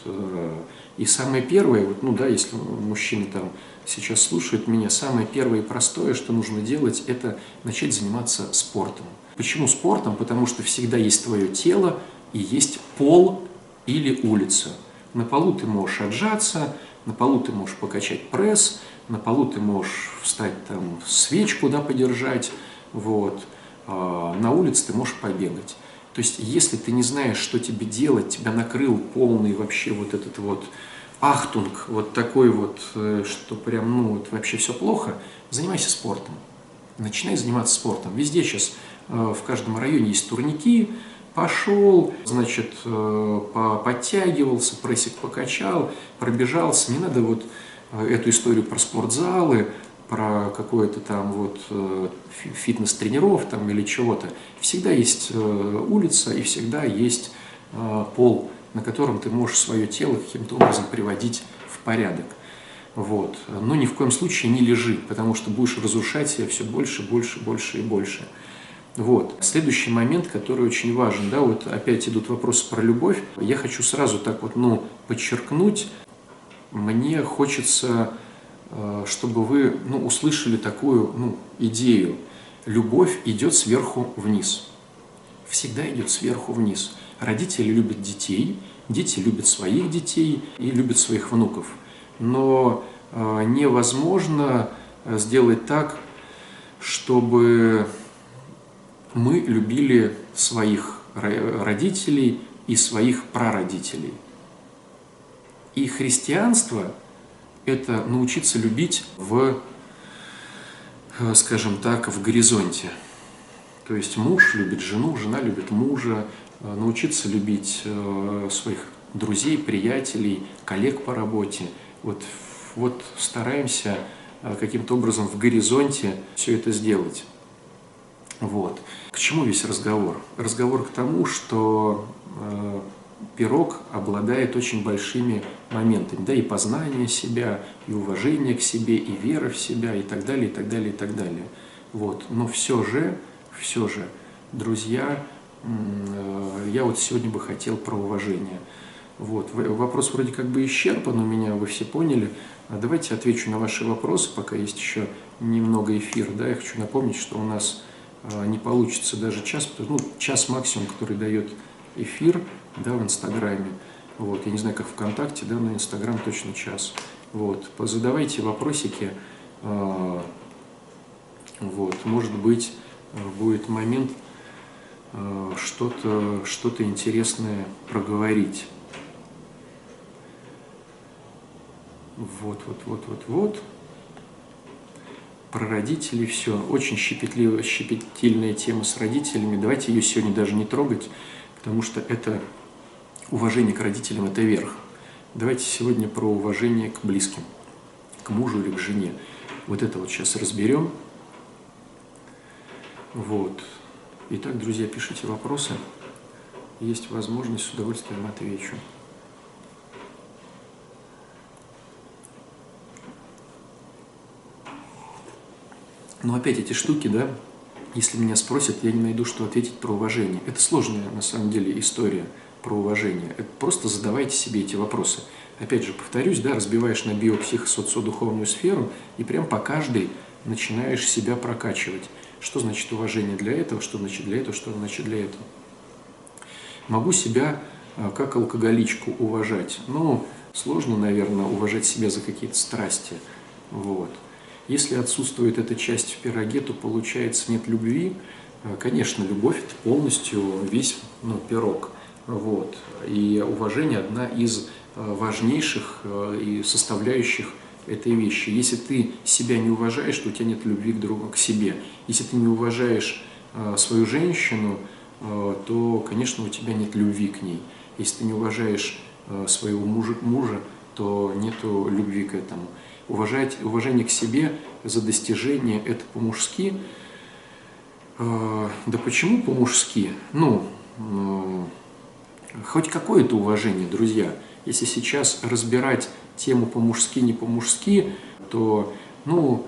И самое первое, если мужчины там сейчас слушают меня, самое первое и простое, что нужно делать, это начать заниматься спортом. Почему спортом? Потому что всегда есть твое тело и есть пол или улица. На полу ты можешь отжаться, на полу ты можешь покачать пресс, на полу ты можешь встать, там, свечку подержать, вот. А на улице ты можешь побегать. То есть, если ты не знаешь, что тебе делать, тебя накрыл полный вообще вот этот вот ахтунг, вот такой вот, что прям, вообще все плохо, занимайся спортом. Начинай заниматься спортом. Везде сейчас, в каждом районе есть турники. Пошел, значит, подтягивался, прессик покачал, пробежался. Не надо вот эту историю про спортзалы, про какое-то там вот фитнес-тренеров там или чего-то. Всегда есть улица и всегда есть пол, на котором ты можешь свое тело каким-то образом приводить в порядок. Вот. Но ни в коем случае не лежи, потому что будешь разрушать себя все больше и больше. Вот. Следующий момент, который очень важен, да, вот опять идут вопросы про любовь. Я хочу сразу так вот, подчеркнуть, мне хочется, чтобы вы, услышали такую, идею. Любовь идет сверху вниз. Всегда идет сверху вниз. Родители любят детей, дети любят своих детей и любят своих внуков. Но невозможно сделать так, чтобы мы любили своих родителей и своих прародителей. И христианство – это научиться любить в горизонте. То есть муж любит жену, жена любит мужа, научиться любить своих друзей, приятелей, коллег по работе. Вот стараемся каким-то образом в горизонте все это сделать. Вот. К чему весь разговор? Разговор к тому, что пирог обладает очень большими моментами, да, и познание себя, и уважение к себе, и вера в себя, и так далее, и так далее, и так далее. Вот. Но все же, друзья, я вот сегодня бы хотел про уважение. Вот. Вопрос вроде как бы исчерпан у меня, вы все поняли. Давайте отвечу на ваши вопросы, пока есть еще немного эфира. Да, я хочу напомнить, что у нас не получится даже час, ну, час максимум, который дает эфир, да, в Инстаграме. Вот. Я не знаю, как ВКонтакте, да, но Инстаграм точно час. Вот. Задавайте вопросики. Вот. Может быть, будет момент что-то интересное проговорить. Вот. Про родителей все. Очень щепетильная тема с родителями. Давайте ее сегодня даже не трогать, потому что это уважение к родителям – это верх. Давайте сегодня про уважение к близким, к мужу или к жене. Вот это вот сейчас разберем. Вот. Итак, друзья, пишите вопросы. Есть возможность, с удовольствием отвечу. Но опять эти штуки, да, если меня спросят, я не найду, что ответить про уважение. Это сложная, на самом деле, история про уважение. Это просто задавайте себе эти вопросы. Опять же, повторюсь, да, разбиваешь на биопсихосоциодуховную сферу и прям по каждой начинаешь себя прокачивать. Что значит уважение для этого, что значит для этого, что значит для этого. Могу себя как алкоголичку уважать. Ну, сложно, наверное, уважать себя за какие-то страсти. Вот. Если отсутствует эта часть в пироге, то получается нет любви. Конечно, любовь – это полностью весь, ну, пирог. Вот. И уважение – одна из важнейших и составляющих этой вещи. Если ты себя не уважаешь, то у тебя нет любви к себе. Если ты не уважаешь свою женщину, то, конечно, у тебя нет любви к ней. Если ты не уважаешь своего мужа, то нет любви к этому. Уважение к себе за достижение – это по-мужски. Да почему по-мужски? Ну, хоть какое-то уважение, друзья. Если сейчас разбирать тему по-мужски, не по-мужски, то, ну,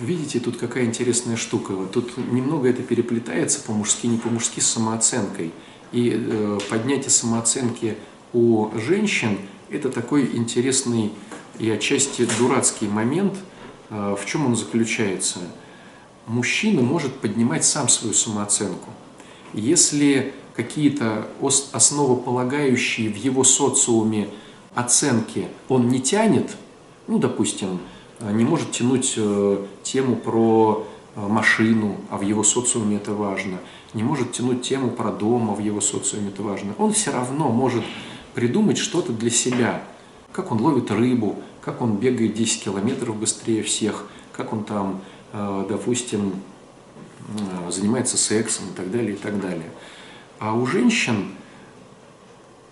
видите, тут какая интересная штука. Тут немного это переплетается по-мужски, не по-мужски с самооценкой. И поднятие самооценки у женщин – это такой интересный и отчасти дурацкий момент. В чем он заключается? Мужчина может поднимать сам свою самооценку. Если какие-то основополагающие в его социуме оценки он не тянет, ну, допустим, не может тянуть тему про машину, а в его социуме это важно, не может тянуть тему про дом, а в его социуме это важно, он все равно может придумать что-то для себя, как он ловит рыбу, как он бегает 10 километров быстрее всех, как он там, допустим, занимается сексом и так далее, и так далее. А у женщин,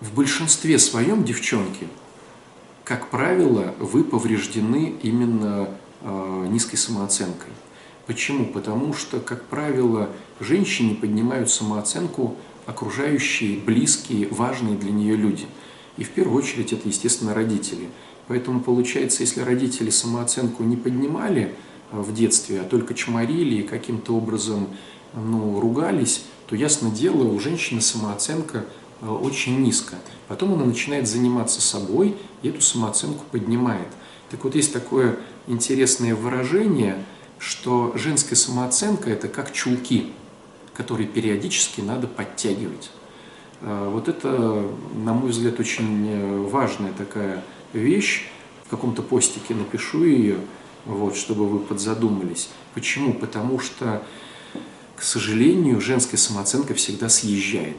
в большинстве своем, девчонки, как правило, вы повреждены именно низкой самооценкой. Почему? Потому что, как правило, женщины поднимают самооценку окружающие, близкие, важные для нее люди. И в первую очередь это, естественно, родители. Поэтому получается, если родители самооценку не поднимали в детстве, а только чморили и каким-то образом, ну, ругались, то, ясно дело, у женщины самооценка очень низко. Потом она начинает заниматься собой и эту самооценку поднимает. Так вот, есть такое интересное выражение, что женская самооценка – это как чулки, которые периодически надо подтягивать. Вот это, на мой взгляд, очень важная такая вещь. В каком-то постике напишу ее, вот, чтобы вы подзадумались. Почему? Потому что, к сожалению, женская самооценка всегда съезжает.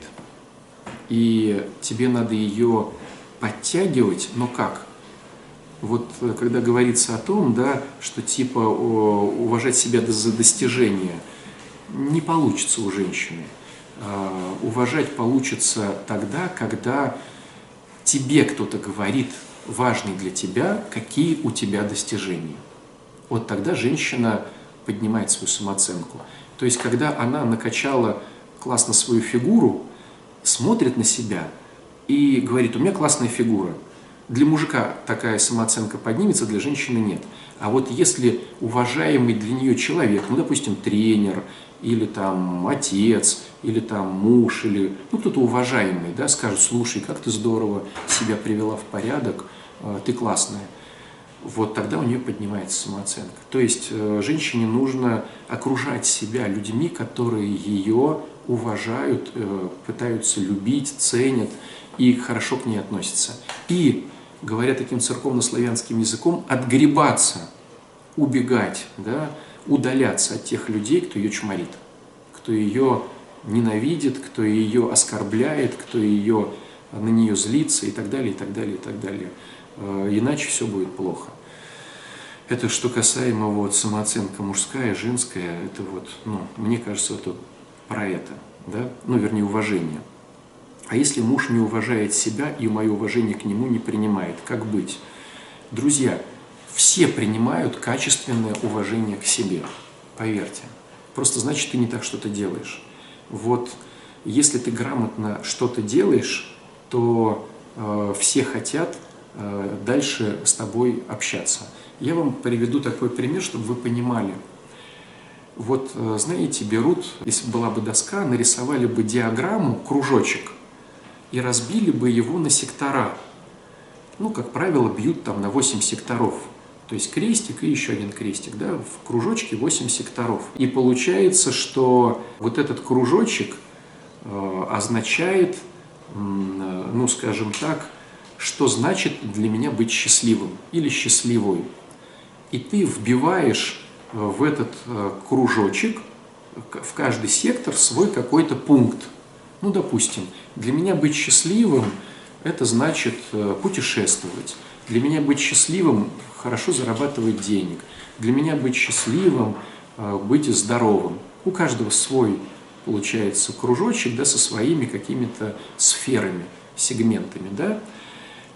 И тебе надо ее подтягивать, но как? Вот когда говорится о том, да, что типа уважать себя за достижения, не получится у женщины. Уважать получится тогда, когда тебе кто-то говорит, важный для тебя, какие у тебя достижения. Вот тогда женщина поднимает свою самооценку. То есть, когда она накачала классно свою фигуру, смотрит на себя и говорит: у меня классная фигура. Для мужика такая самооценка поднимется, для женщины нет. А вот если уважаемый для нее человек, ну, допустим, тренер, или там отец, или там муж, или ну, кто-то уважаемый, да, скажет: слушай, как ты здорово себя привела в порядок, ты классная. Вот тогда у нее поднимается самооценка. То есть женщине нужно окружать себя людьми, которые ее уважают, пытаются любить, ценят и хорошо к ней относятся. И, говоря таким церковно-славянским языком, отгребаться, убегать, да, удаляться от тех людей, кто ее чморит, кто ее ненавидит, кто ее оскорбляет, кто ее, на нее злится и так далее, и так далее, и так далее. Иначе все будет плохо. Это что касаемо вот самооценка мужская, женская, это вот, ну, мне кажется, это про это, да? Ну, вернее, уважение. А если муж не уважает себя и мое уважение к нему не принимает, как быть? Друзья, все принимают качественное уважение к себе, поверьте. Просто значит, ты не так что-то делаешь. Вот если ты грамотно что-то делаешь, то все хотят дальше с тобой общаться. Я вам приведу такой пример, чтобы вы понимали. Вот, знаете, берут, если была бы доска, нарисовали бы диаграмму, кружочек, и разбили бы его на сектора. Ну, как правило, бьют там на 8 секторов. То есть крестик и еще один крестик, да, в кружочке 8 секторов. И получается, что вот этот кружочек означает, ну, скажем так, что значит для меня быть счастливым или счастливой. И ты вбиваешь в этот кружочек, в каждый сектор, свой какой-то пункт. Ну, допустим, для меня быть счастливым – это значит путешествовать. Для меня быть счастливым – хорошо зарабатывать денег. Для меня быть счастливым – быть здоровым. У каждого свой, получается, кружочек, да, со своими какими-то сферами, сегментами, да?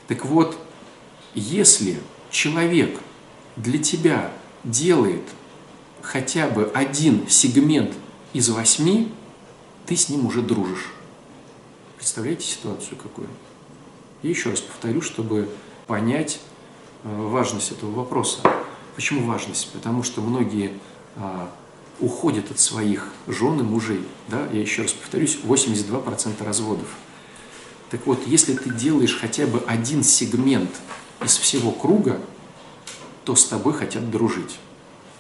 Так вот, если человек для тебя делает хотя бы один сегмент из 8, ты с ним уже дружишь. Представляете ситуацию какую? Я еще раз повторю, чтобы понять важность этого вопроса. Почему важность? Потому что многие уходят от своих жен и мужей. Да? Я еще раз повторюсь, 82% разводов. Так вот, если ты делаешь хотя бы один сегмент из всего круга, то с тобой хотят дружить.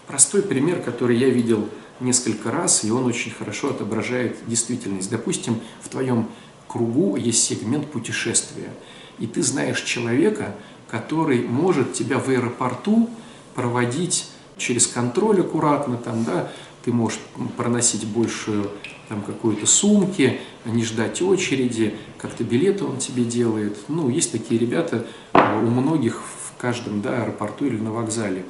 Простой пример, который я видел несколько раз, и он очень хорошо отображает действительность. Допустим, в твоем кругу есть сегмент путешествия, и ты знаешь человека, который может тебя в аэропорту проводить через контроль аккуратно, там, да, ты можешь проносить большую какую-то сумки, не ждать очереди, как-то билеты он тебе делает. Ну, есть такие ребята у многих в каждом, да, аэропорту или на вокзале.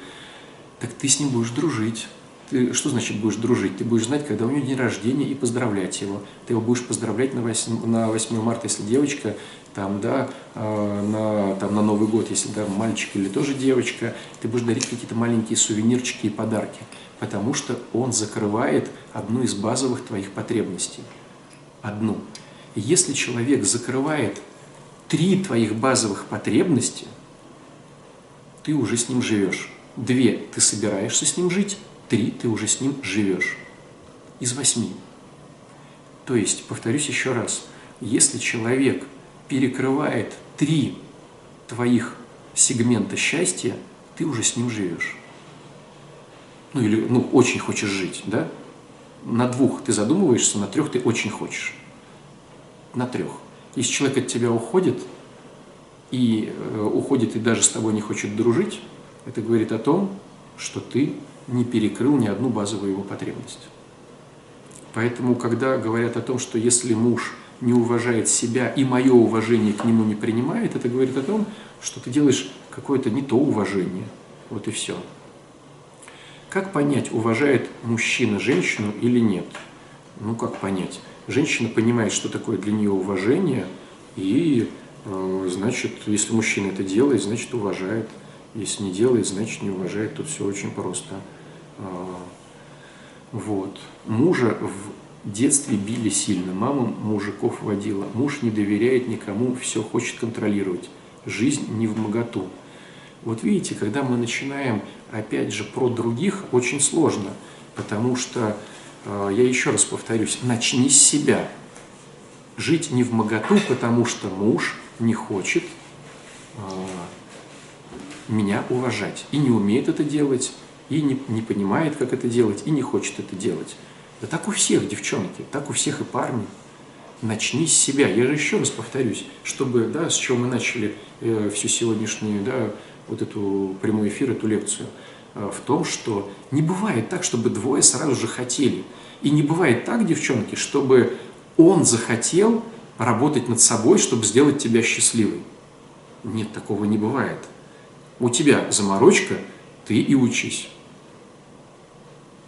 Так ты с ним будешь дружить. Ты, что значит будешь дружить? Ты будешь знать, когда у него день рождения, и поздравлять его. Ты его будешь поздравлять на 8 марта, если девочка, там, да, на Новый год, если, да, мальчик или тоже девочка. Ты будешь дарить какие-то маленькие сувенирчики и подарки, потому что он закрывает одну из базовых твоих потребностей. Одну. И если человек закрывает 3 твоих базовых потребности, ты уже с ним живешь. 2 ты собираешься с ним жить, 3 ты уже с ним живешь. Из 8. То есть, повторюсь еще раз, если человек перекрывает 3 твоих сегмента счастья, ты уже с ним живешь. Ну или, ну, очень хочешь жить, да? На 2 ты задумываешься, на 3 ты очень хочешь. На 3. Если человек от тебя уходит, и даже с тобой не хочет дружить, это говорит о том, что ты не перекрыл ни одну базовую его потребность. Поэтому, когда говорят о том, что если муж не уважает себя и мое уважение к нему не принимает, это говорит о том, что ты делаешь какое-то не то уважение. Вот и все. Как понять, уважает мужчина женщину или нет? Ну, как понять? Женщина понимает, что такое для нее уважение, и, значит, если мужчина это делает, значит, уважает. Если не делает, значит, не уважает. Тут все очень просто. Вот. Мужа в детстве били сильно, мама мужиков водила. Муж не доверяет никому, все хочет контролировать. Жизнь не вмоготу. Вот видите, когда мы начинаем, опять же, про других, очень сложно, потому что, я еще раз повторюсь, начни с себя. Жить не вмоготу, потому что муж не хочет меня уважать. И не умеет это делать, и не понимает, как это делать, и не хочет это делать. Да так у всех, девчонки, так у всех и парней. Начни с себя. Я же еще раз повторюсь, чтобы, да, с чего мы начали всю сегодняшнюю, да, вот эту прямой эфир, эту лекцию, в том, что не бывает так, чтобы двое сразу же хотели. И не бывает так, девчонки, чтобы он захотел работать над собой, чтобы сделать тебя счастливой. Нет, такого не бывает. У тебя заморочка, ты и учись.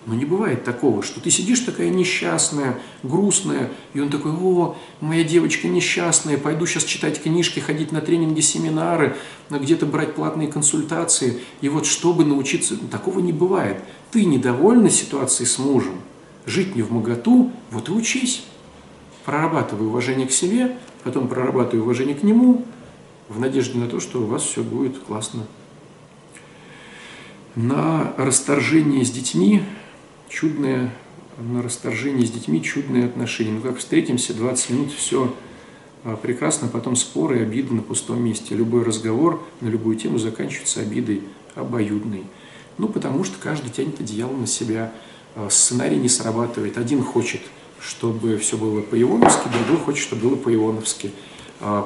Но не бывает такого, что ты сидишь такая несчастная, грустная, и он такой: о, моя девочка несчастная, пойду сейчас читать книжки, ходить на тренинги, семинары, где-то брать платные консультации. И вот чтобы научиться, такого не бывает. Ты недовольна ситуацией с мужем, жить не вмоготу, вот и учись. Прорабатывай уважение к себе, потом прорабатывай уважение к нему, в надежде на то, что у вас все будет классно. На расторжение с детьми чудные отношения. Ну как встретимся, 20 минут, все прекрасно, потом споры и обиды на пустом месте. Любой разговор на любую тему заканчивается обидой обоюдной. Ну потому что каждый тянет одеяло на себя, сценарий не срабатывает. Один хочет, чтобы все было по-ивоновски, другой хочет, чтобы было по-ивоновски.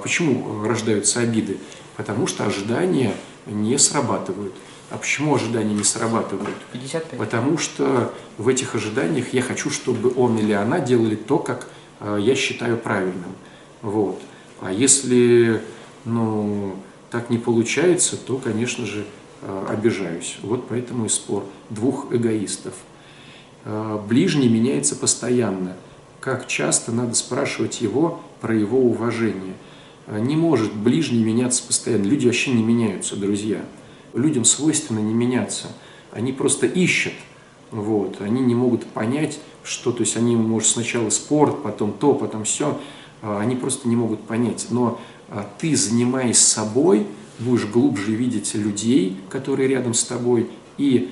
Почему рождаются обиды? Потому что ожидания не срабатывают. А почему ожидания не срабатывают? 55. Потому что в этих ожиданиях я хочу, чтобы он или она делали то, как я считаю правильным. Вот. А если, ну, так не получается, то, конечно же, обижаюсь. Вот поэтому и спор двух эгоистов. Ближний меняется постоянно. Как часто надо спрашивать его про его уважение? Не может ближний меняться постоянно. Люди вообще не меняются, друзья. Людям свойственно не меняться, они просто ищут, вот, они не могут понять, что, то есть они, может, сначала спорт, потом то, потом все, они просто не могут понять, но ты, занимаясь собой, будешь глубже видеть людей, которые рядом с тобой, и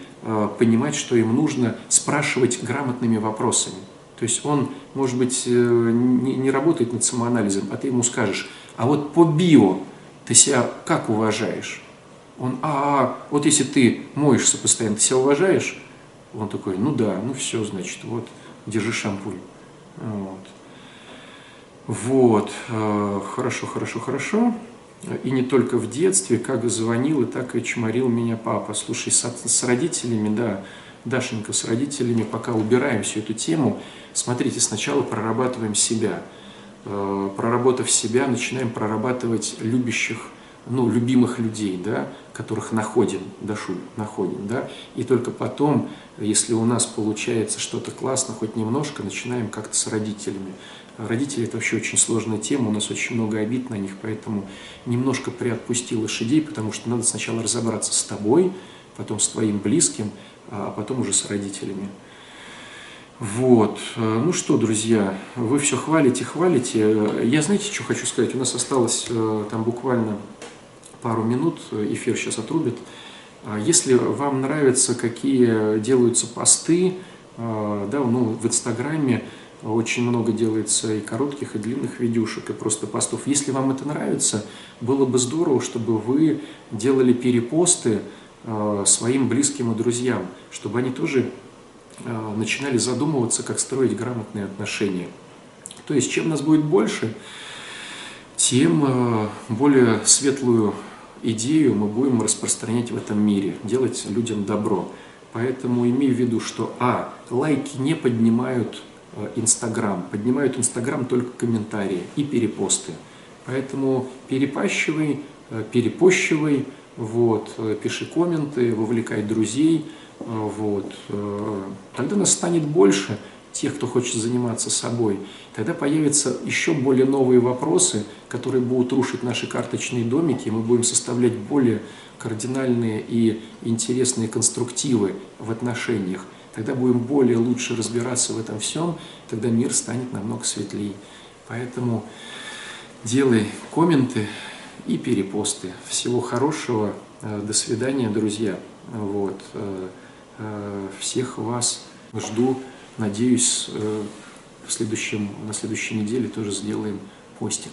понимать, что им нужно спрашивать грамотными вопросами. То есть он, может быть, не работает над самоанализом, а ты ему скажешь: а вот по био ты себя как уважаешь? Он: вот если ты моешься постоянно, ты себя уважаешь? Он такой: ну да, ну все, значит, вот, держи шампунь. Вот. Хорошо, хорошо, хорошо. И не только в детстве, как звонил и так и чморил меня папа. Слушай, с родителями, да, Дашенька, с родителями пока убираем всю эту тему. Смотрите, сначала прорабатываем себя. Проработав себя, начинаем прорабатывать любимых людей, да, которых находим, да, и только потом, если у нас получается что-то классно, хоть немножко, начинаем как-то с родителями. Родители – это вообще очень сложная тема, у нас очень много обид на них, поэтому немножко приотпусти лошадей, потому что надо сначала разобраться с тобой, потом с твоим близким, а потом уже с родителями. Вот, ну что, друзья, вы все хвалите. Я, знаете, что хочу сказать? У нас осталось там буквально пару минут, эфир сейчас отрубит. Если вам нравятся, какие делаются посты, да, ну, в Инстаграме очень много делается и коротких, и длинных видюшек, и просто постов. Если вам это нравится, было бы здорово, чтобы вы делали перепосты своим близким и друзьям, чтобы они тоже начинали задумываться, как строить грамотные отношения. То есть, чем нас будет больше, тем более светлую идею мы будем распространять в этом мире, делать людям добро. Поэтому имей в виду, что лайки не поднимают Инстаграм, поднимают Инстаграм только комментарии и перепосты. Поэтому перепощивай, вот, пиши комменты, вовлекай друзей. Вот. Тогда нас станет больше, тех, кто хочет заниматься собой. Тогда появятся еще более новые вопросы, которые будут рушить наши карточные домики, и мы будем составлять более кардинальные и интересные конструктивы в отношениях. Тогда будем более лучше разбираться в этом всем, тогда мир станет намного светлее. Поэтому делай комменты и перепосты. Всего хорошего. До свидания, друзья. Вот. Всех вас жду. Надеюсь, на следующей неделе тоже сделаем постик.